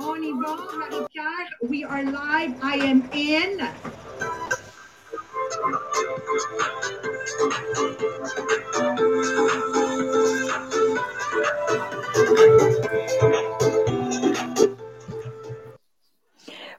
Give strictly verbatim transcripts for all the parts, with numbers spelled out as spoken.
On y va, Marie-Pierre. We are live. I am in.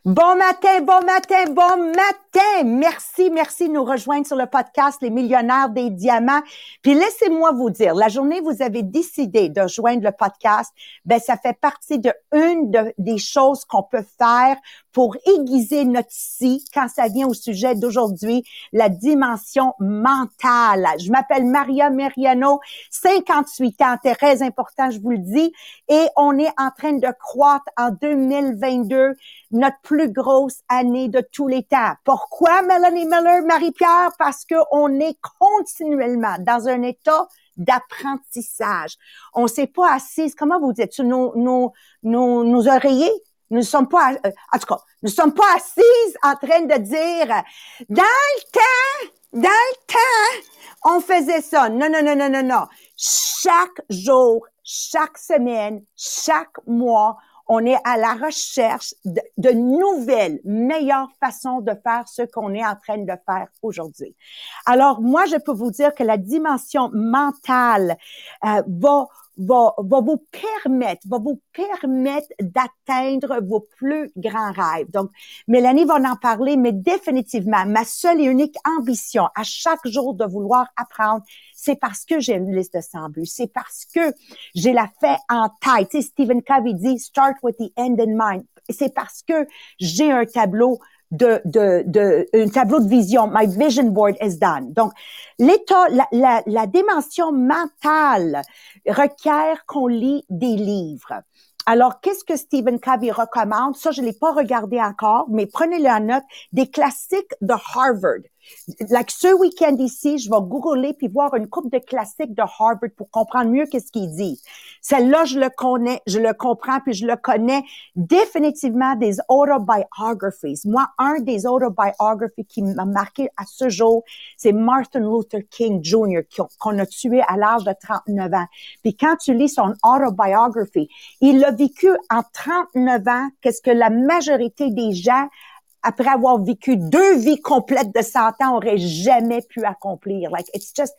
Bon matin, bon matin, bon matin! Merci, merci de nous rejoindre sur le podcast Les Millionnaires des Diamants. Puis laissez-moi vous dire, la journée vous avez décidé de joindre le podcast, ben ça fait partie de une de, des choses qu'on peut faire pour aiguiser notre scie quand ça vient au sujet d'aujourd'hui, la dimension mentale. Je m'appelle Maria Meriano, cinquante-huit ans, c'est très important, je vous le dis, et on est en train de croître en deux mille vingt-deux, notre plus grosse année de tous les temps. Pourquoi Mélanie Miller, Marie-Pierre? Parce que on est continuellement dans un état d'apprentissage. On ne s'est pas assis, comment vous dites, nos, nos, nos, nos oreillers? Nous ne sommes pas, en tout cas, nous ne sommes pas assises en train de dire, dans le temps, dans le temps, on faisait ça. Non, non, non, non, non, non. Chaque jour, chaque semaine, chaque mois, on est à la recherche de, de nouvelles, meilleures façons de faire ce qu'on est en train de faire aujourd'hui. Alors, moi, je peux vous dire que la dimension mentale euh, va Va, va vous permettre, va vous permettre d'atteindre vos plus grands rêves. Donc, Mélanie va en parler, mais définitivement, ma seule et unique ambition à chaque jour de vouloir apprendre, c'est parce que j'ai une liste de cent buts, c'est parce que j'ai la fait en tête. Tu sais, Stephen Covey dit « Start with the end in mind ». C'est parce que j'ai un tableau de, de, de, un tableau de vision. My vision board is done. Donc, l'état, la, la, la dimension mentale requiert qu'on lit des livres. Alors, qu'est-ce que Stephen Covey recommande? Ça, je l'ai pas regardé encore, mais prenez-le en note. Des classiques de Harvard. Like, ce week-end ici, je vais googler puis voir une couple de classiques de Harvard pour comprendre mieux qu'est-ce qu'ils disent. Celle-là, je le connais, je le comprends puis je le connais définitivement des autobiographies. Moi, un des autobiographies qui m'a marqué à ce jour, c'est Martin Luther King Junior qu'on a tué à l'âge de trente-neuf ans. Puis quand tu lis son autobiographie, il a vécu en trente-neuf ans qu'est-ce que la majorité des gens après avoir vécu deux vies complètes de cent ans, aurait jamais pu accomplir. Like, it's just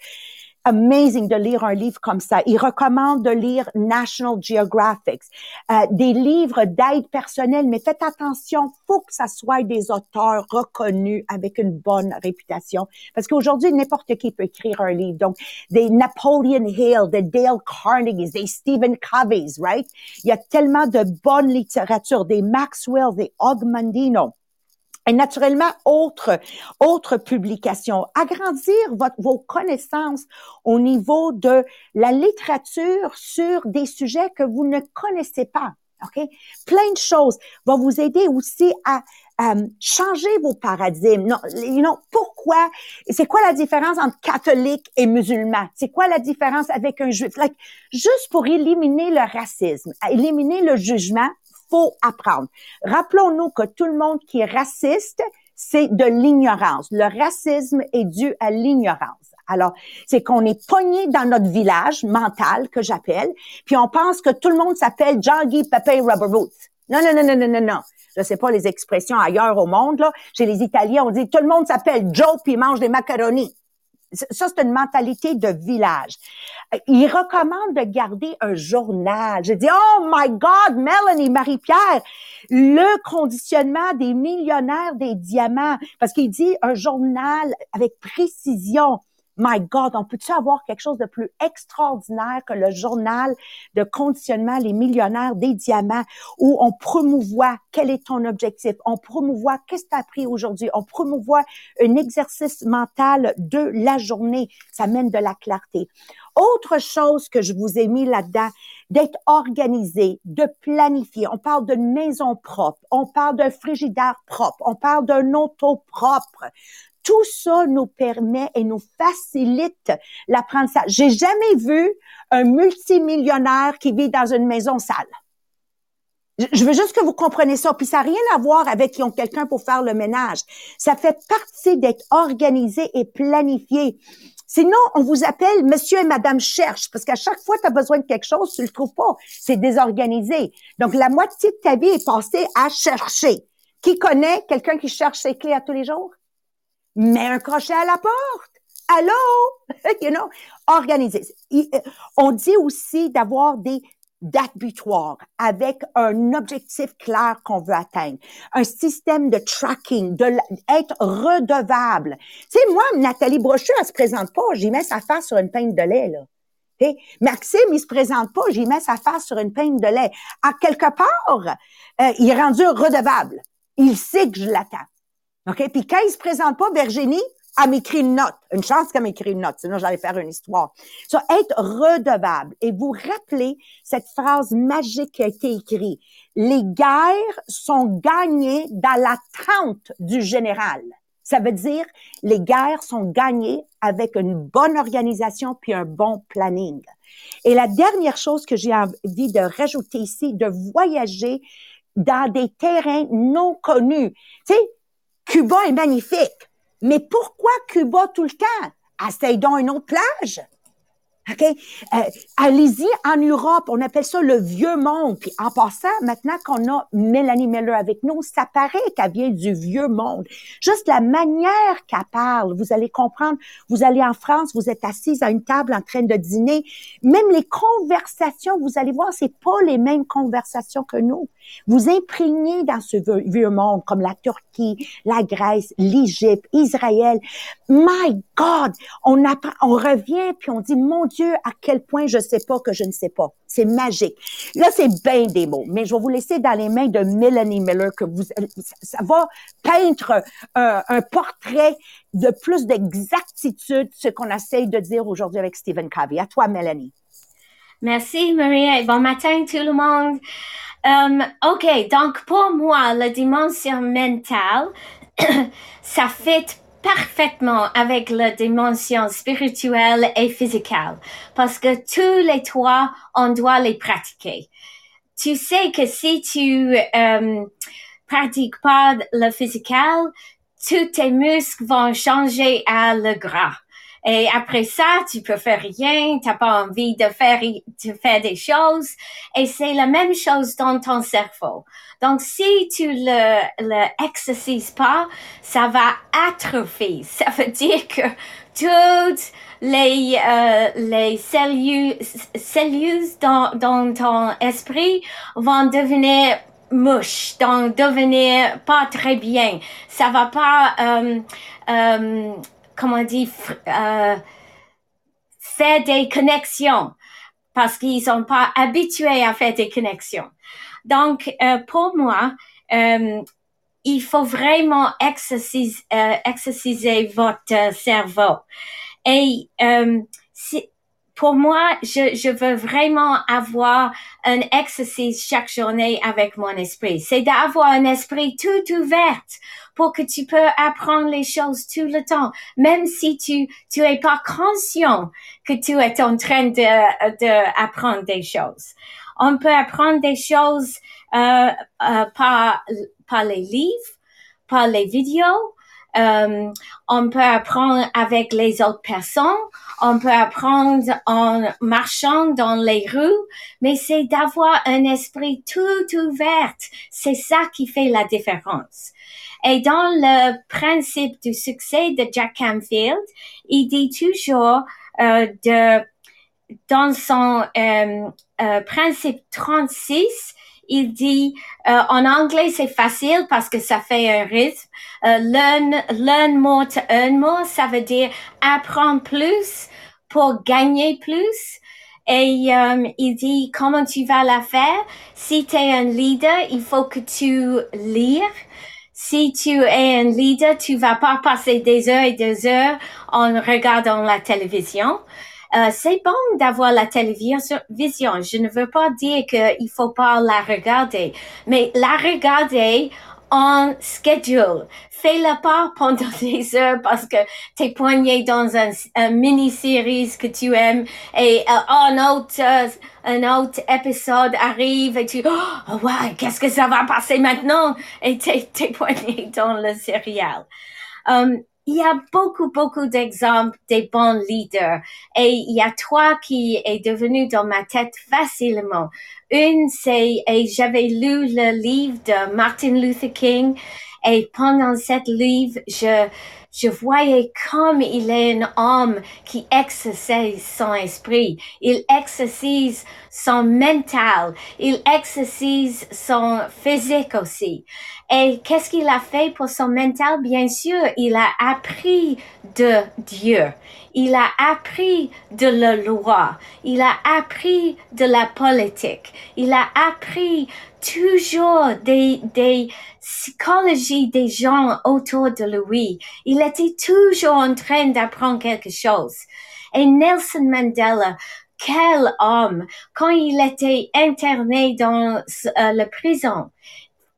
amazing de lire un livre comme ça. Il recommande de lire National Geographic, euh, des livres d'aide personnelle, mais faites attention, faut que ça soit des auteurs reconnus avec une bonne réputation. Parce qu'aujourd'hui, n'importe qui peut écrire un livre. Donc, des Napoleon Hill, des Dale Carnegie, des Stephen Covey, right? Il y a tellement de bonne littérature, des Maxwell, des Ogmandino. Et naturellement, autre, autre publication. Agrandir votre, vos connaissances au niveau de la littérature sur des sujets que vous ne connaissez pas. OK? Plein de choses va vous aider aussi à, à changer vos paradigmes. Non, you know, pourquoi? C'est quoi la différence entre catholique et musulman? C'est quoi la différence avec un juif? Like, juste pour éliminer le racisme, éliminer le jugement, faut apprendre. Rappelons-nous que tout le monde qui est raciste, c'est de l'ignorance. Le racisme est dû à l'ignorance. Alors, c'est qu'on est pogné dans notre village mental, que j'appelle, puis on pense que tout le monde s'appelle Jean-Guy Pépin Rubberboots. Non, non, non, non, non, non, non. Je sais pas les expressions ailleurs au monde, là. Chez les Italiens, on dit tout le monde s'appelle Joe puis il mange des macaronis. Ça, c'est une mentalité de village. Il recommande de garder un journal. Je dis, oh my God, Mélanie, Marie-Pierre, le conditionnement des millionnaires des diamants. Parce qu'il dit un journal avec précision. My God, on peut-tu avoir quelque chose de plus extraordinaire que le journal de conditionnement Les Millionnaires des Diamants où on promouvoit quel est ton objectif, on promouvoit qu'est-ce que tu as appris aujourd'hui, on promouvoit un exercice mental de la journée. Ça mène de la clarté. Autre chose que je vous ai mis là-dedans, d'être organisé, de planifier. On parle d'une maison propre, on parle d'un frigidaire propre, on parle d'un auto propre. Tout ça nous permet et nous facilite l'apprentissage. J'ai jamais vu un multimillionnaire qui vit dans une maison sale. Je veux juste que vous compreniez ça. Puis ça n'a rien à voir avec qu'ils ont quelqu'un pour faire le ménage. Ça fait partie d'être organisé et planifié. Sinon, on vous appelle Monsieur et Madame Cherche, parce qu'à chaque fois que tu as besoin de quelque chose, tu le trouves pas. C'est désorganisé. Donc, la moitié de ta vie est passée à chercher. Qui connaît quelqu'un qui cherche ses clés à tous les jours? Mets un crochet à la porte. Allô? You know? Organisé. On dit aussi d'avoir des dates butoirs avec un objectif clair qu'on veut atteindre. Un système de tracking, de être redevable. Tu sais, moi, Nathalie Brochu, elle se présente pas, j'y mets sa face sur une pinte de lait, là. Hey, Maxime, il se présente pas, j'y mets sa face sur une pinte de lait. À quelque part, euh, il est rendu redevable. Il sait que je l'attends. OK? Puis quand il se présente pas, Virginie, elle m'écrit une note. Une chance qu'elle m'écrit une note, sinon j'allais faire une histoire. Ça, être redevable. Et vous rappelez cette phrase magique qui a été écrite. Les guerres sont gagnées dans l'attente du général. Ça veut dire, les guerres sont gagnées avec une bonne organisation puis un bon planning. Et la dernière chose que j'ai envie de rajouter ici, de voyager dans des terrains non connus. Tu sais, Cuba est magnifique. Mais pourquoi Cuba tout le temps? Asseyons une autre plage. OK? Euh, allez-y en Europe. On appelle ça le vieux monde. Puis en passant, maintenant qu'on a Mélanie Miller avec nous, ça paraît qu'elle vient du vieux monde. Juste la manière qu'elle parle, vous allez comprendre. Vous allez en France, vous êtes assise à une table en train de dîner. Même les conversations, vous allez voir, c'est pas les mêmes conversations que nous. Vous imprégnez dans ce vieux monde, comme la Turquie, la Grèce, l'Égypte, Israël. My God! On apprend, on revient puis on dit, mon Dieu, à quel point je sais pas que je ne sais pas. C'est magique. Là, c'est bien des mots, mais je vais vous laisser dans les mains de Mélanie Miller, que vous, ça va peindre un, un portrait de plus d'exactitude, ce qu'on essaye de dire aujourd'hui avec Stephen Covey. À toi, Mélanie. Merci, Maria, et bon matin tout le monde. Um, ok, donc pour moi, la dimension mentale, ça fait parfaitement avec la dimension spirituelle et physique, parce que tous les trois, on doit les pratiquer. Tu sais que si tu um, pratiques pas le physique, tous tes muscles vont changer à le gras. Et après ça, tu peux faire rien, t'as pas envie de faire, de faire des choses. Et c'est la même chose dans ton cerveau. Donc, si tu le, le exercises pas, ça va atrophier. Ça veut dire que toutes les, euh, les cellules, cellules dans, dans ton esprit vont devenir mouches, donc devenir pas très bien. Ça va pas, euh, euh, comment on dit, euh, faire des connexions parce qu'ils sont pas habitués à faire des connexions. Donc, euh, pour moi, euh, il faut vraiment exerciser, euh, exerciser votre cerveau. Et euh, si, pour moi, je, je veux vraiment avoir un exercice chaque journée avec mon esprit. C'est d'avoir un esprit tout ouvert pour que tu peux apprendre les choses tout le temps, même si tu tu es pas conscient que tu es en train de, de apprendre des choses. On peut apprendre des choses euh, euh, par par les livres, par les vidéos. Euh, on peut apprendre avec les autres personnes, on peut apprendre en marchant dans les rues, mais c'est d'avoir un esprit tout ouvert. C'est ça qui fait la différence. Et dans le principe du succès de Jack Canfield, il dit toujours euh, de dans son euh, euh, principe trente-six, il dit, euh, en anglais, c'est facile parce que ça fait un rythme. Euh, learn, learn more to earn more, ça veut dire apprendre plus pour gagner plus. Et euh, il dit, comment tu vas la faire? Si tu es un leader, il faut que tu lises. Si tu es un leader, tu vas pas passer des heures et des heures en regardant la télévision. Euh, c'est bon d'avoir la télévision. Je ne veux pas dire qu'il faut pas la regarder, mais la regarder on schedule. Fais-la part pendant des heures parce que t'es poigné dans un, un mini-série que tu aimes et uh, un autre uh, un autre épisode arrive et tu oh wow, qu'est-ce que ça va passer maintenant? Et t'es, t'es poigné dans le serial. Um, Il y a beaucoup, beaucoup d'exemples des bons leaders. Et il y a trois qui est devenu dans ma tête facilement. Une, c'est, et j'avais lu le livre de Martin Luther King. Et pendant cette livre, je, je voyais comme il est un homme qui exercise son esprit. Il exercise son mental. Il exercise son physique aussi. Et qu'est-ce qu'il a fait pour son mental? Bien sûr, il a appris de Dieu. Il a appris de la loi. Il a appris de la politique. Il a appris toujours des, des psychologies des gens autour de lui. Il était toujours en train d'apprendre quelque chose. Et Nelson Mandela, quel homme, quand il était interné dans euh, la prison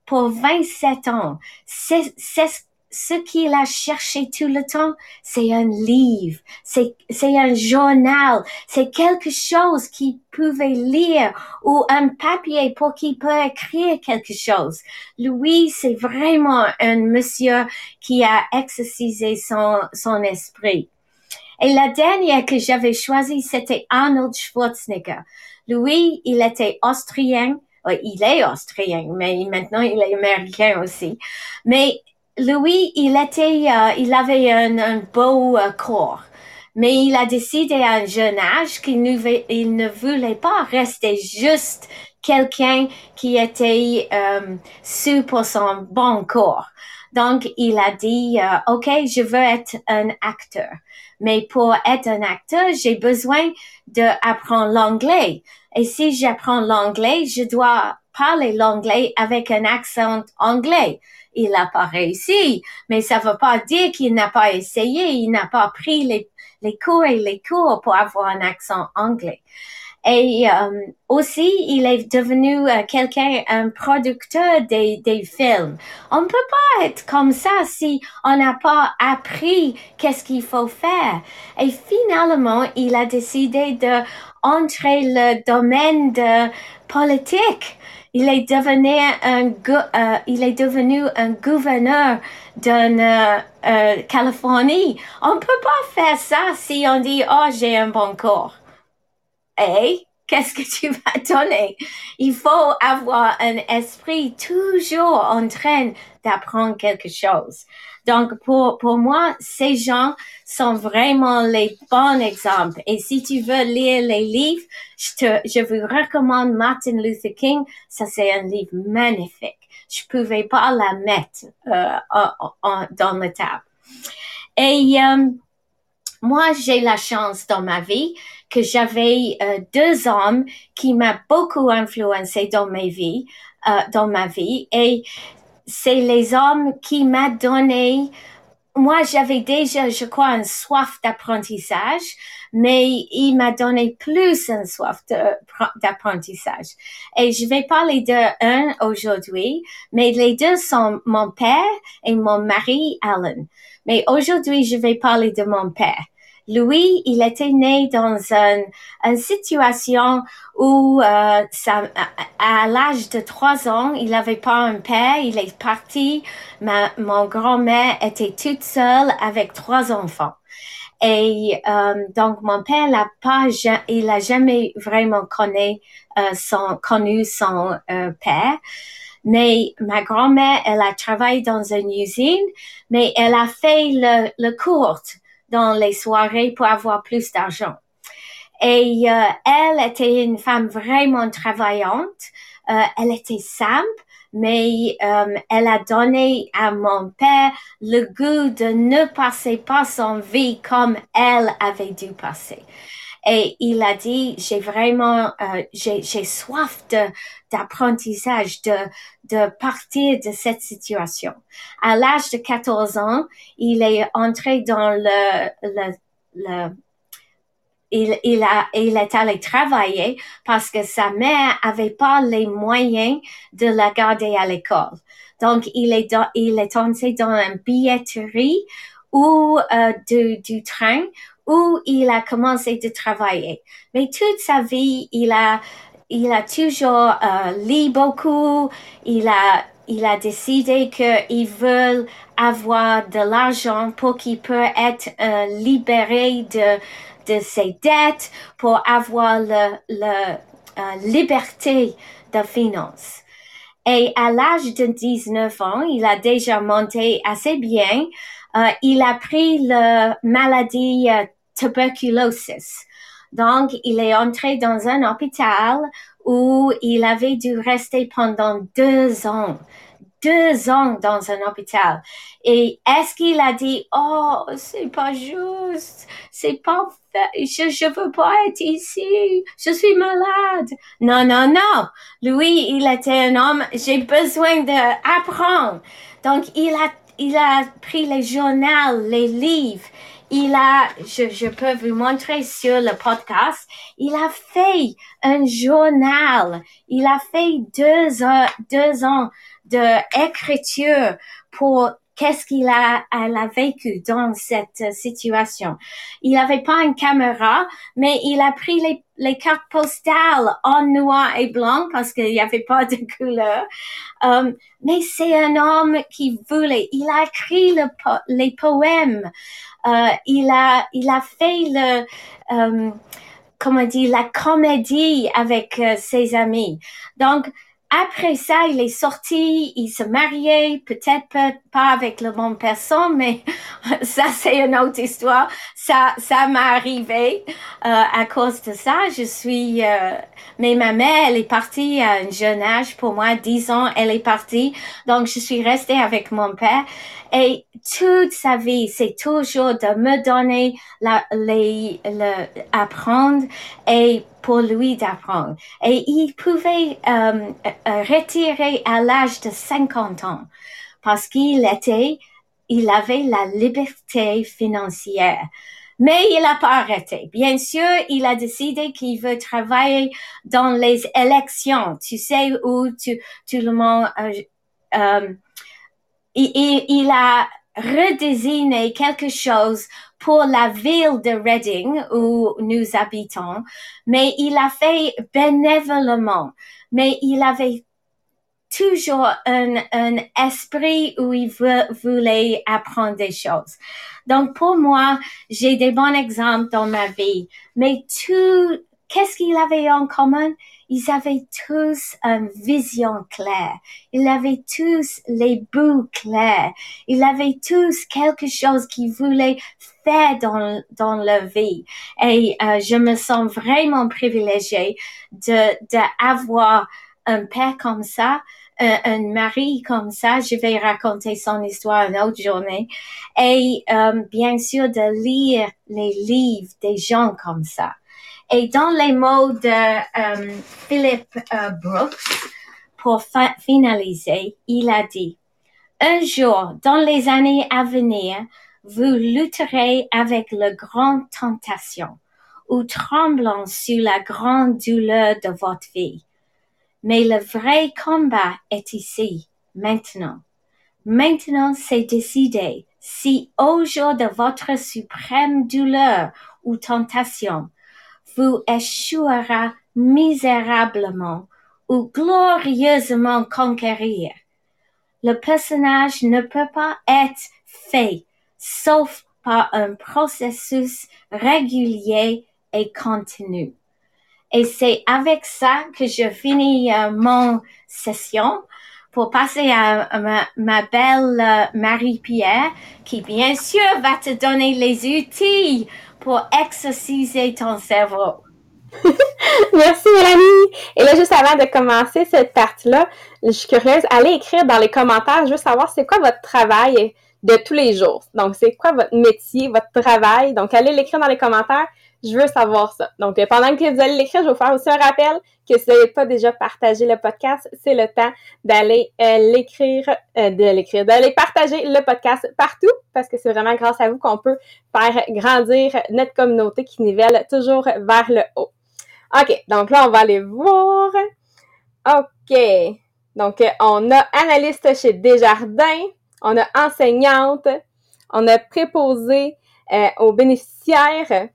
pour vingt-sept ans, c'est, c'est ce qu'il a cherché tout le temps, c'est un livre, c'est, c'est un journal, c'est quelque chose qu'il pouvait lire ou un papier pour qu'il peut écrire quelque chose. Lui, c'est vraiment un monsieur qui a exercisé son, son esprit. Et la dernière que j'avais choisie, c'était Arnold Schwarzenegger. Lui, il était austrien. Il est austrien, mais maintenant il est américain aussi. Mais lui, il était, euh, il avait un, un beau euh, corps, mais il a décidé à un jeune âge qu'il ne, il ne voulait pas rester juste quelqu'un qui était euh, sûr pour son bon corps. Donc, il a dit, euh, OK, je veux être un acteur, mais pour être un acteur, j'ai besoin d'apprendre l'anglais. Et si j'apprends l'anglais, je dois parler l'anglais avec un accent anglais. Il n'a pas réussi, mais ça ne veut pas dire qu'il n'a pas essayé, il n'a pas pris les, les cours et les cours pour avoir un accent anglais. Et euh, aussi, il est devenu euh, quelqu'un, un producteur des, des films. On ne peut pas être comme ça si on n'a pas appris qu'est-ce qu'il faut faire. Et finalement, il a décidé de entrer le domaine de politique. Il est devenu un go- euh, il est devenu un gouverneur d'une euh, euh, Californie. On peut pas faire ça si on dit oh j'ai un bon corps. Et qu'est-ce que tu vas donner? Il faut avoir un esprit toujours en train d'apprendre quelque chose. Donc, pour, pour moi, ces gens sont vraiment les bons exemples. Et si tu veux lire les livres, je te, je vous recommande Martin Luther King. Ça, c'est un livre magnifique. Je pouvais pas la mettre, euh, en, en, dans la table. Et, euh, moi, j'ai la chance dans ma vie que j'avais euh, deux hommes qui m'ont beaucoup influencé dans mes vies, euh, dans ma vie. Et, c'est les hommes qui m'a donné, moi j'avais déjà, je crois, un soif d'apprentissage, mais il m'a donné plus un soif de, d'apprentissage. Et je vais parler d'un aujourd'hui, mais les deux sont mon père et mon mari, Alan. Mais aujourd'hui, je vais parler de mon père. Lui, il était né dans une, une situation où, euh, ça, à, à l'âge de trois ans, il n'avait pas un père, il est parti. Ma, mon grand-mère était toute seule avec trois enfants. Et, euh, donc, mon père n'a pas, il n'a jamais vraiment connu, euh, son, connu son, euh, père. Mais ma grand-mère, elle a travaillé dans une usine, mais elle a fait le, le cours dans les soirées pour avoir plus d'argent. Et euh, elle était une femme vraiment travaillante. Euh, elle était simple, mais euh, elle a donné à mon père le goût de ne passer pas son vie comme elle avait dû passer. Et il a dit, j'ai vraiment, euh, j'ai, j'ai soif de, d'apprentissage, de, de partir de cette situation. À l'âge de quatorze ans, il est entré dans le, le, le, il, il, a, il est allé travailler parce que sa mère avait pas les moyens de la garder à l'école. Donc, il est, dans, il est entré dans une billetterie ou euh, du, du train où il a commencé de travailler. Mais toute sa vie, il a, il a toujours euh, lu beaucoup, il a... Il a décidé qu'ils veulent avoir de l'argent pour qu'ils puissent être euh, libérés de de ses dettes, pour avoir le le euh, liberté de finance. Et à l'âge de dix-neuf ans, il a déjà monté assez bien. Euh, il a pris la maladie euh, tuberculosis. Donc, il est entré dans un hôpital où il avait dû rester pendant deux ans. Deux ans dans un hôpital. Et est-ce qu'il a dit, oh, c'est pas juste, c'est pas fait, je, je veux pas être ici, je suis malade. Non, non, non. Lui, il était un homme, j'ai besoin d'apprendre. Donc, il a, il a pris les journaux, les livres. Il a, je, je peux vous montrer sur le podcast, il a fait un journal. Il a fait deux ans, deux ans d'écriture pour qu'est-ce qu'il a, elle a vécu dans cette situation. Il n'avait pas une caméra, mais il a pris les, les cartes postales en noir et blanc parce qu'il n'y avait pas de couleur. Um, mais c'est un homme qui voulait. Il a écrit le, les poèmes. Euh, il a, il a fait le, euh, comment dire, la comédie avec euh, ses amis. Donc, après ça, il est sorti, il se mariait, peut-être pas avec le bon personne, mais ça, c'est une autre histoire. Ça, ça m'est arrivé euh, à cause de ça. Je suis... Euh, mais ma mère, elle est partie à un jeune âge. Pour moi, dix ans, elle est partie. Donc, je suis restée avec mon père. Et toute sa vie, c'est toujours de me donner la, les, le, apprendre et pour lui d'apprendre. Et il pouvait euh, retirer à l'âge de cinquante ans parce qu'il était, il avait la liberté financière. Mais il n'a pas arrêté. Bien sûr, il a décidé qu'il veut travailler dans les élections. Tu sais où tu, tout le monde, euh, euh, il, il a redessiner quelque chose pour la ville de Reading où nous habitons, mais il a fait bénévolement, mais il avait toujours un, un esprit où il veut, voulait apprendre des choses. Donc, pour moi, j'ai des bons exemples dans ma vie, mais tout, qu'est-ce qu'il avait en commun? Ils avaient tous une vision claire. Ils avaient tous les bouts clairs. Ils avaient tous quelque chose qu'ils voulaient faire dans, dans leur vie. Et euh, je me sens vraiment privilégiée de, de avoir un père comme ça, un, un mari comme ça. Je vais raconter son histoire une autre journée. Et euh, bien sûr, de lire les livres des gens comme ça. Et dans les mots de um, Philip uh, Brooks, pour fa- finaliser, il a dit « Un jour, dans les années à venir, vous lutterez avec la grande tentation ou tremblant sur la grande douleur de votre vie. Mais le vrai combat est ici, maintenant. Maintenant, c'est décidé si au jour de votre suprême douleur ou tentation, vous échouera misérablement ou glorieusement conquérir. Le personnage ne peut pas être fait, sauf par un processus régulier et continu. » Et c'est avec ça que je finis euh, mon session pour passer à, à ma, ma belle euh, Marie-Pierre qui, bien sûr, va te donner les outils pour exercer ton cerveau. Merci, Mélanie. Et là, juste avant de commencer cette partie-là, je suis curieuse, allez écrire dans les commentaires, je veux savoir c'est quoi votre travail de tous les jours. Donc, c'est quoi votre métier, votre travail. Donc, allez l'écrire dans les commentaires. Je veux savoir ça. Donc, pendant que vous allez l'écrire, je vais vous faire aussi un rappel que si vous n'avez pas déjà partagé le podcast, c'est le temps d'aller euh, l'écrire, euh, de l'écrire, d'aller partager le podcast partout parce que c'est vraiment grâce à vous qu'on peut faire grandir notre communauté qui nivelle toujours vers le haut. OK, donc là, on va aller voir. OK, donc on a analyste chez Desjardins, on a enseignante, on a préposée euh, aux bénéficiaires.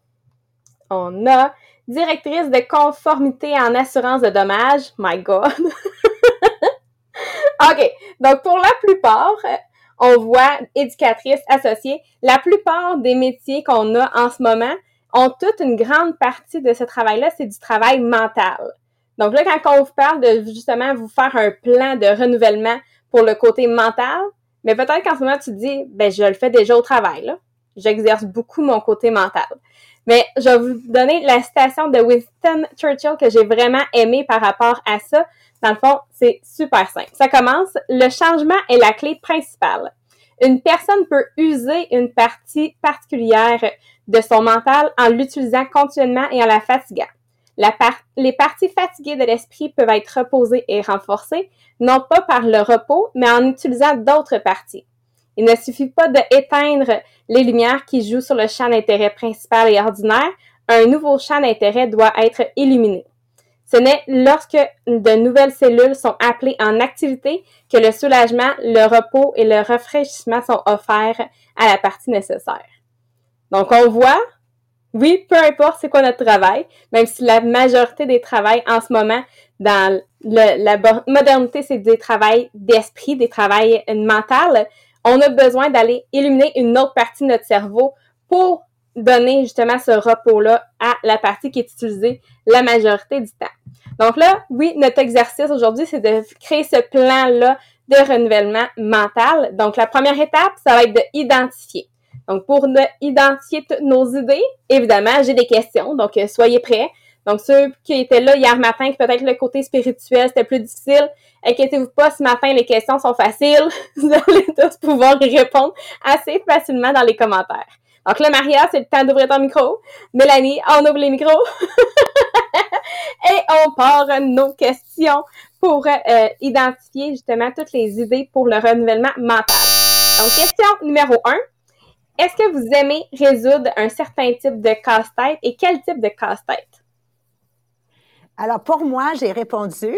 On a directrice de conformité en assurance de dommages. My God! OK. Donc, pour la plupart, on voit éducatrice associée. La plupart des métiers qu'on a en ce moment ont toute une grande partie de ce travail-là, c'est du travail mental. Donc là, quand on vous parle de justement vous faire un plan de renouvellement pour le côté mental, mais peut-être qu'en ce moment, tu te dis, ben je le fais déjà au travail, là. J'exerce beaucoup mon côté mental. Mais je vais vous donner la citation de Winston Churchill que j'ai vraiment aimée par rapport à ça. Dans le fond, c'est super simple. Ça commence, le changement est la clé principale. Une personne peut user une partie particulière de son mental en l'utilisant continuellement et en la fatiguant. La par- les parties fatiguées de l'esprit peuvent être reposées et renforcées, non pas par le repos, mais en utilisant d'autres parties. Il ne suffit pas d'éteindre les lumières qui jouent sur le champ d'intérêt principal et ordinaire. Un nouveau champ d'intérêt doit être illuminé. Ce n'est lorsque de nouvelles cellules sont appelées en activité que le soulagement, le repos et le rafraîchissement sont offerts à la partie nécessaire. Donc, on voit, oui, peu importe c'est quoi notre travail, même si la majorité des travails en ce moment, dans le, la modernité, c'est des travails d'esprit, des travails mentaux. On a besoin d'aller illuminer une autre partie de notre cerveau pour donner justement ce repos-là à la partie qui est utilisée la majorité du temps. Donc là, oui, notre exercice aujourd'hui, c'est de créer ce plan-là de renouvellement mental. Donc la première étape, ça va être d'identifier. Donc pour identifier toutes nos idées, évidemment, j'ai des questions, donc soyez prêts. Donc, ceux qui étaient là hier matin, que peut-être le côté spirituel, c'était plus difficile, inquiétez-vous pas, ce matin, les questions sont faciles. Vous allez tous pouvoir y répondre assez facilement dans les commentaires. Donc là, Maria, c'est le temps d'ouvrir ton micro. Mélanie, on ouvre les micros. Et on part nos questions pour euh, identifier justement toutes les idées pour le renouvellement mental. Donc, question numéro un. Est-ce que vous aimez résoudre un certain type de casse-tête et quel type de casse-tête? Alors, pour moi, j'ai répondu,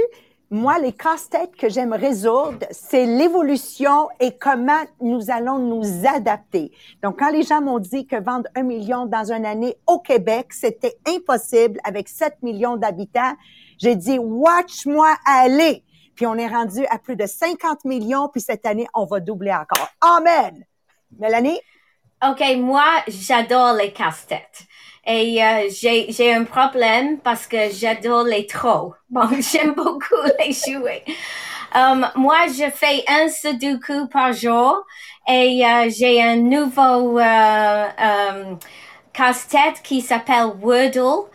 moi, les casse-têtes que j'aime résoudre, c'est l'évolution et comment nous allons nous adapter. Donc, quand les gens m'ont dit que vendre un million dans une année au Québec, c'était impossible avec sept millions d'habitants, j'ai dit « watch-moi aller ». Puis, on est rendu à plus de cinquante millions, puis cette année, on va doubler encore. Amen! Mélanie? OK, moi, j'adore les casse-têtes. Et euh, j'ai j'ai un problème parce que j'adore les trop. Bon, j'aime beaucoup les jouer. Um, moi, je fais un sudoku par jour et euh, j'ai un nouveau euh, um, casse-tête qui s'appelle Wordle.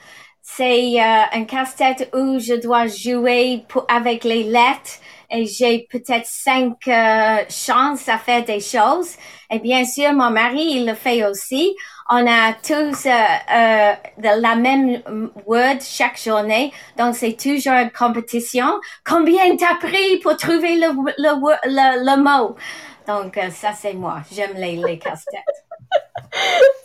C'est euh, un casse-tête où je dois jouer pour, avec les lettres. Et j'ai peut-être cinq euh, chances à faire des choses. Et bien sûr, mon mari, il le fait aussi. On a tous euh, euh, de la même word chaque journée. Donc, c'est toujours une compétition. Combien t'as pris pour trouver le, le, le, le, le mot? Donc, euh, ça, c'est moi. J'aime les, les casse-têtes.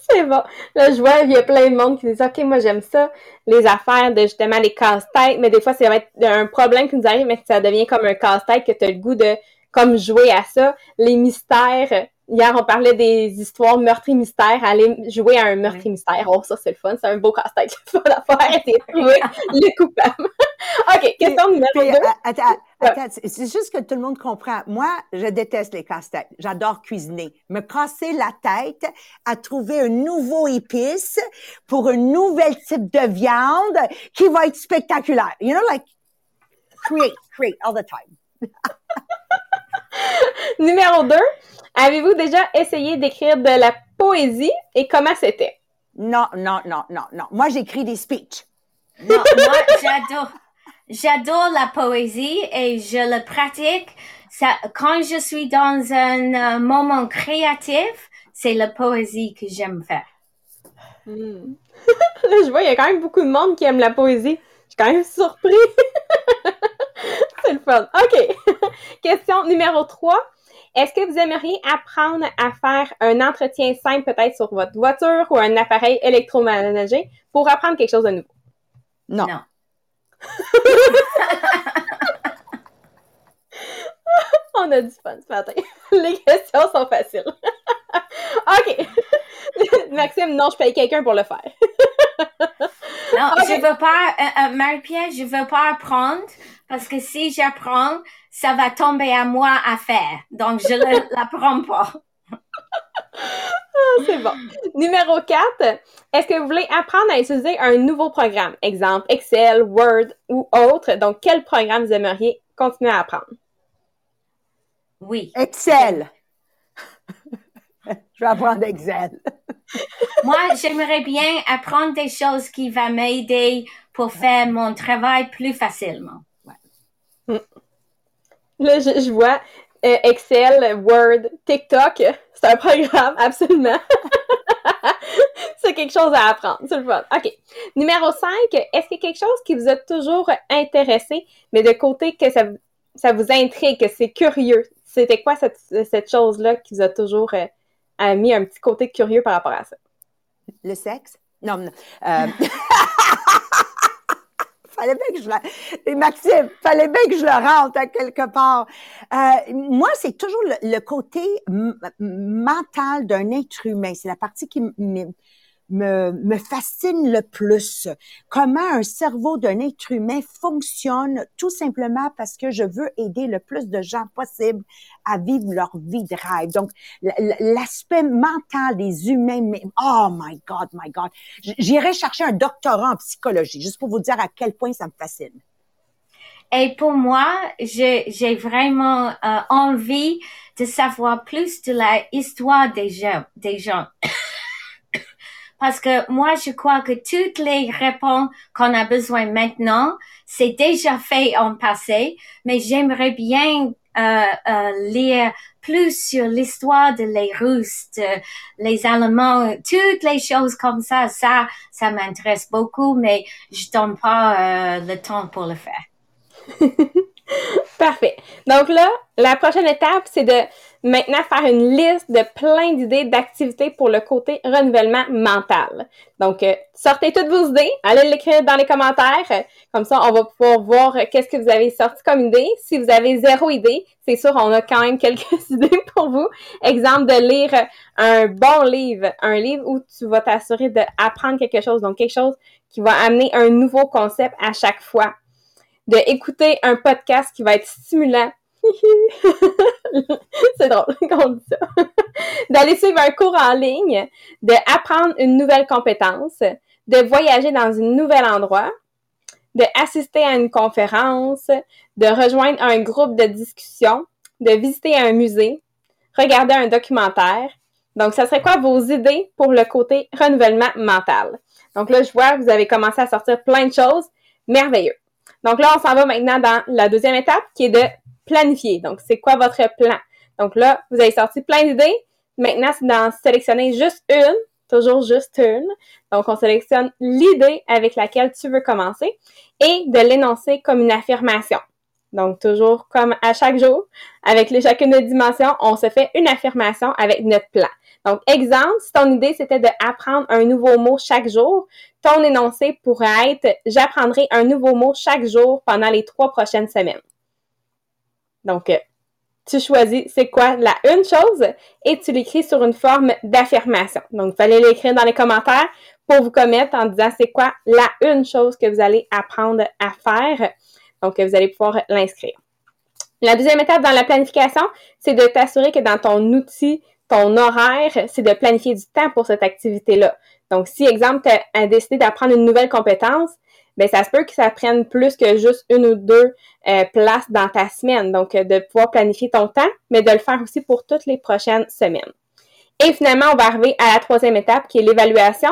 C'est bon. Là, je vois, il y a plein de monde qui disent « OK, moi, j'aime ça, les affaires de, justement, les casse-têtes. » Mais des fois, ça va être un problème qui nous arrive, mais ça devient comme un casse-tête que tu as le goût de comme jouer à ça. Les mystères. Hier, on parlait des histoires meurtres-mystères. Aller jouer à un meurtre-mystère. Oh, ça, c'est le fun. C'est un beau casse-tête. C'est fun à faire. Et trouver le coupable. OK, question numéro deux. Attends, attends. C'est juste que tout le monde comprend. Moi, je déteste les casse-têtes. J'adore cuisiner. Me casser la tête à trouver un nouveau épice pour un nouvel type de viande qui va être spectaculaire. You know, like, create, create all the time. Numéro deux. Avez-vous déjà essayé d'écrire de la poésie et comment c'était? Non, non, non, non, non. Moi, j'écris des speeches. Non, moi, j'adore. J'adore la poésie et je le pratique. Ça, quand je suis dans un euh, moment créatif, c'est la poésie que j'aime faire. Mm. Je vois, il y a quand même beaucoup de monde qui aime la poésie. Je suis quand même surpris. C'est le fun. OK. Question numéro trois. Est-ce que vous aimeriez apprendre à faire un entretien simple, peut-être sur votre voiture ou un appareil électroménager, pour apprendre quelque chose de nouveau? Non. Non. On a du fun ce matin. Les questions sont faciles. OK. Maxime, non, je paye quelqu'un pour le faire. Non, okay. Je ne veux pas... Euh, euh, Marie-Pierre, je ne veux pas apprendre parce que si j'apprends, ça va tomber à moi à faire. Donc, je ne l'apprends pas. Ah, c'est bon. Numéro quatre. Est-ce que vous voulez apprendre à utiliser un nouveau programme? Exemple, Excel, Word ou autre. Donc, quel programme vous aimeriez continuer à apprendre? Oui. Excel. Je vais apprendre Excel. Moi, j'aimerais bien apprendre des choses qui vont m'aider pour faire mon travail plus facilement. Ouais. Là, je, je vois euh, Excel, Word, TikTok. C'est un programme, absolument. C'est quelque chose à apprendre. C'est le fun. OK. Numéro cinq, est-ce qu'il y a quelque chose qui vous a toujours intéressé, mais de côté que ça, ça vous intrigue, que c'est curieux? C'était quoi cette, cette chose-là qui vous a toujours euh, mis un petit côté curieux par rapport à ça? Le sexe? Non, non. Euh... fallait bien que je la... Et Maxime, fallait bien que je le rentre à quelque part. Euh, moi, c'est toujours le, le côté m- mental d'un être humain. C'est la partie qui m- m- me, me fascine le plus. Comment un cerveau d'un être humain fonctionne, tout simplement parce que je veux aider le plus de gens possible à vivre leur vie de rêve. Donc, l- l'aspect mental des humains, mais, oh my God, my God. J'irai chercher un doctorat en psychologie, juste pour vous dire à quel point ça me fascine. Et pour moi, je, j'ai vraiment euh, envie de savoir plus de la histoire des gens, des gens. Parce que moi, je crois que toutes les réponses qu'on a besoin maintenant, c'est déjà fait en passé, mais j'aimerais bien euh, euh, lire plus sur l'histoire de les Russes, de les Allemands, toutes les choses comme ça. Ça, ça m'intéresse beaucoup, mais je donne pas euh, le temps pour le faire. Parfait. Donc là, la prochaine étape, c'est de maintenant faire une liste de plein d'idées d'activités pour le côté renouvellement mental. Donc, euh, sortez toutes vos idées, allez l'écrire dans les commentaires. Comme ça, on va pouvoir voir qu'est-ce que vous avez sorti comme idée. Si vous avez zéro idée, c'est sûr, on a quand même quelques idées pour vous. Exemple de lire un bon livre, un livre où tu vas t'assurer d'apprendre quelque chose, donc quelque chose qui va amener un nouveau concept à chaque fois. D'écouter un podcast qui va être stimulant. C'est drôle qu'on dit ça. D'aller suivre un cours en ligne, d'apprendre une nouvelle compétence, de voyager dans un nouvel endroit, d'assister à une conférence, de rejoindre un groupe de discussion, de visiter un musée, regarder un documentaire. Donc, ça serait quoi vos idées pour le côté renouvellement mental? Donc là, je vois que vous avez commencé à sortir plein de choses. Merveilleux! Donc là, on s'en va maintenant dans la deuxième étape qui est de planifier. Donc, c'est quoi votre plan? Donc là, vous avez sorti plein d'idées. Maintenant, c'est d'en sélectionner juste une, toujours juste une. Donc, on sélectionne l'idée avec laquelle tu veux commencer et de l'énoncer comme une affirmation. Donc, toujours comme à chaque jour, avec les, chacune des dimensions, on se fait une affirmation avec notre plan. Donc, exemple, si ton idée, c'était d'apprendre un nouveau mot chaque jour, ton énoncé pourrait être « J'apprendrai un nouveau mot chaque jour pendant les trois prochaines semaines. » Donc, tu choisis c'est quoi la une chose et tu l'écris sur une forme d'affirmation. Donc, il fallait l'écrire dans les commentaires pour vous commettre en disant c'est quoi la une chose que vous allez apprendre à faire. Donc, vous allez pouvoir l'inscrire. La deuxième étape dans la planification, c'est de t'assurer que dans ton outil, ton horaire, c'est de planifier du temps pour cette activité-là. Donc, si, exemple, tu as décidé d'apprendre une nouvelle compétence, bien, ça se peut que ça prenne plus que juste une ou deux euh, places dans ta semaine. Donc, de pouvoir planifier ton temps, mais de le faire aussi pour toutes les prochaines semaines. Et finalement, on va arriver à la troisième étape qui est l'évaluation.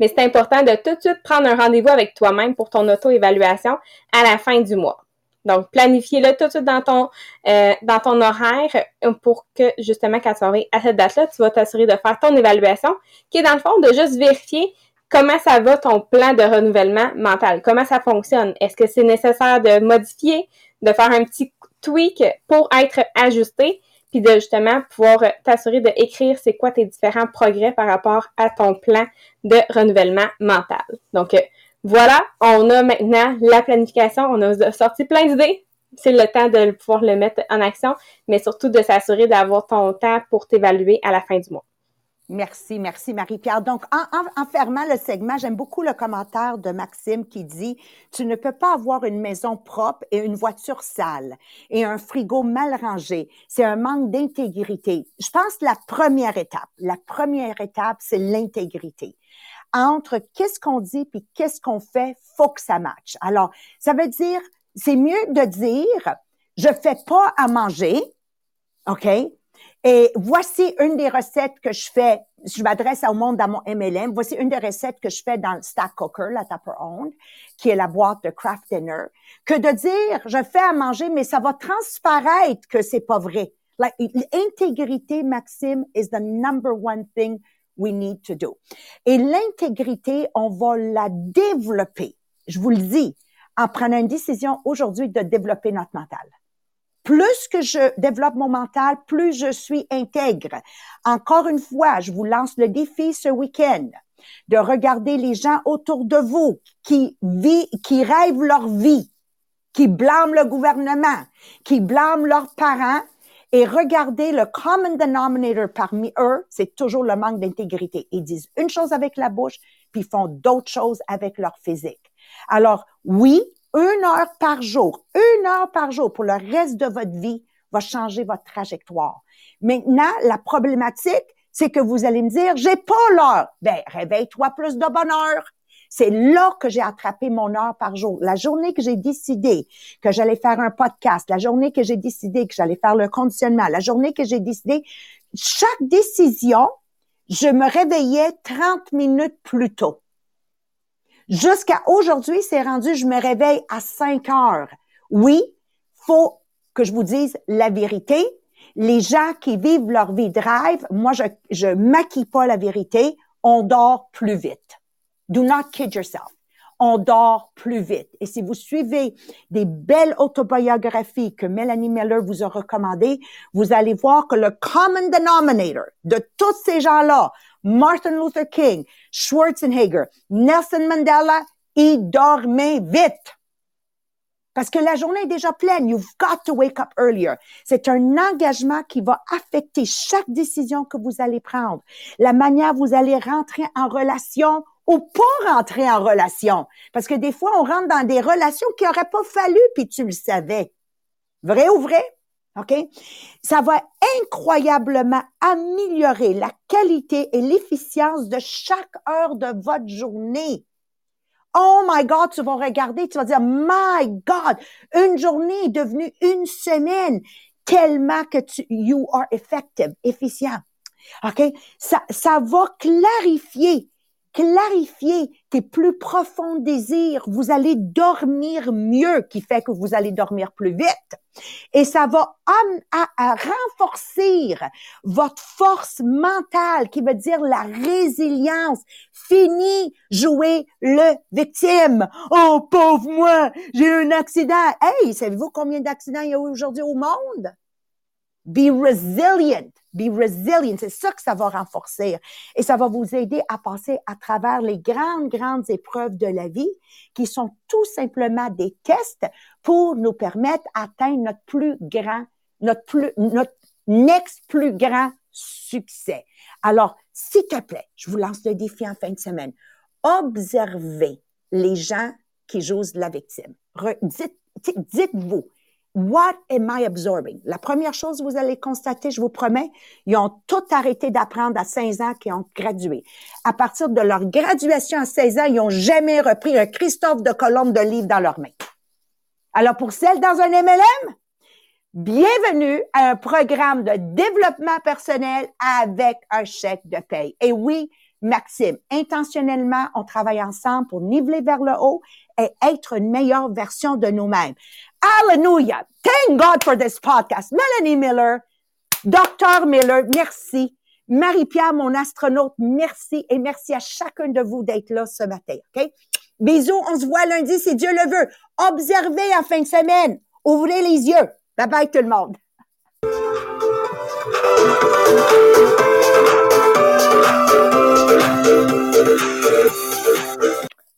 Mais c'est important de tout de suite prendre un rendez-vous avec toi-même pour ton auto-évaluation à la fin du mois. Donc, planifiez-le tout de suite dans ton, euh, dans ton horaire pour que, justement, quand tu arrives à cette date-là, tu vas t'assurer de faire ton évaluation, qui est, dans le fond, de juste vérifier Comment ça va ton plan de renouvellement mental? Comment ça fonctionne? Est-ce que c'est nécessaire de modifier, de faire un petit tweak pour être ajusté, puis de justement pouvoir t'assurer d'écrire c'est quoi tes différents progrès par rapport à ton plan de renouvellement mental. Donc voilà, on a maintenant la planification, on a sorti plein d'idées. C'est le temps de pouvoir le mettre en action, mais surtout de s'assurer d'avoir ton temps pour t'évaluer à la fin du mois. Merci, merci Marie-Pierre. Donc, en, en, en fermant le segment, j'aime beaucoup le commentaire de Maxime qui dit « Tu ne peux pas avoir une maison propre et une voiture sale et un frigo mal rangé. C'est un manque d'intégrité. » Je pense que la première étape, la première étape, c'est l'intégrité. Entre qu'est-ce qu'on dit puis qu'est-ce qu'on fait, faut que ça matche. Alors, ça veut dire, c'est mieux de dire « Je fais pas à manger, OK ?» Et voici une des recettes que je fais, je m'adresse au monde dans mon M L M, voici une des recettes que je fais dans le Stack Cooker, la Tupper Owned, qui est la boîte de Kraft Dinner, que de dire, je fais à manger, mais ça va transparaître que c'est pas vrai. Like, l'intégrité, Maxime, is the number one thing we need to do. Et l'intégrité, on va la développer, je vous le dis, en prenant une décision aujourd'hui de développer notre mental. Plus que je développe mon mental, plus je suis intègre. Encore une fois, je vous lance le défi ce week-end de regarder les gens autour de vous qui vivent, qui rêvent leur vie, qui blâment le gouvernement, qui blâment leurs parents et regardez le common denominator parmi eux, c'est toujours le manque d'intégrité. Ils disent une chose avec la bouche, puis font d'autres choses avec leur physique. Alors, oui, Une heure par jour, une heure par jour pour le reste de votre vie va changer votre trajectoire. Maintenant, la problématique, c'est que vous allez me dire, j'ai pas l'heure. Ben, réveille-toi plus de bonne heure. C'est là que j'ai attrapé mon heure par jour. La journée que j'ai décidé que j'allais faire un podcast, la journée que j'ai décidé que j'allais faire le conditionnement, la journée que j'ai décidé, chaque décision, je me réveillais trente minutes plus tôt. Jusqu'à aujourd'hui, c'est rendu, je me réveille à cinq heures. Oui, faut que je vous dise la vérité. Les gens qui vivent leur vie drive, moi, je, je maquille pas la vérité. On dort plus vite. Do not kid yourself. On dort plus vite. Et si vous suivez des belles autobiographies que Mélanie Miller vous a recommandées, vous allez voir que le common denominator de tous ces gens-là, Martin Luther King, Schwarzenegger, Nelson Mandela, ils dormaient vite. Parce que la journée est déjà pleine. You've got to wake up earlier. C'est un engagement qui va affecter chaque décision que vous allez prendre. La manière vous allez rentrer en relation ou pas rentrer en relation. Parce que des fois, on rentre dans des relations qui n'auraient pas fallu, puis tu le savais. Vrai ou vrai? OK? Ça va incroyablement améliorer la qualité et l'efficience de chaque heure de votre journée. Oh my God, tu vas regarder, tu vas dire, my God, une journée est devenue une semaine tellement que tu, you are effective, efficient. OK? Ça, ça va clarifier Clarifier tes plus profonds désirs. Vous allez dormir mieux, qui fait que vous allez dormir plus vite. Et ça va à, à, à renforcer votre force mentale, qui veut dire la résilience. Fini jouer le victime. Oh, pauvre moi, j'ai eu un accident. Hey, savez-vous combien d'accidents il y a eu aujourd'hui au monde? Be resilient. Be resilient. C'est ça que ça va renforcer. Et ça va vous aider à passer à travers les grandes, grandes épreuves de la vie qui sont tout simplement des tests pour nous permettre d'atteindre notre plus grand, notre plus, notre next plus grand succès. Alors, s'il te plaît, je vous lance le défi en fin de semaine. Observez les gens qui jouent de la victime. Re, dites, dites-vous. What am I absorbing? La première chose que vous allez constater, je vous promets, ils ont tout arrêté d'apprendre à seize ans qu'ils ont gradué. À partir de leur graduation à seize ans, ils n'ont jamais repris un Christophe de Colombe de livre dans leurs mains. Alors, pour celles dans un M L M, bienvenue à un programme de développement personnel avec un chèque de paye. Et oui, Maxime, intentionnellement, on travaille ensemble pour niveler vers le haut et être une meilleure version de nous-mêmes. Hallelujah! Thank God for this podcast. Mélanie Miller, Docteur Miller, merci. Marie-Pierre, mon astronaute, merci et merci à chacun de vous d'être là ce matin. OK? Bisous, on se voit lundi si Dieu le veut. Observez à fin de semaine. Ouvrez les yeux. Bye bye tout le monde. Thank you.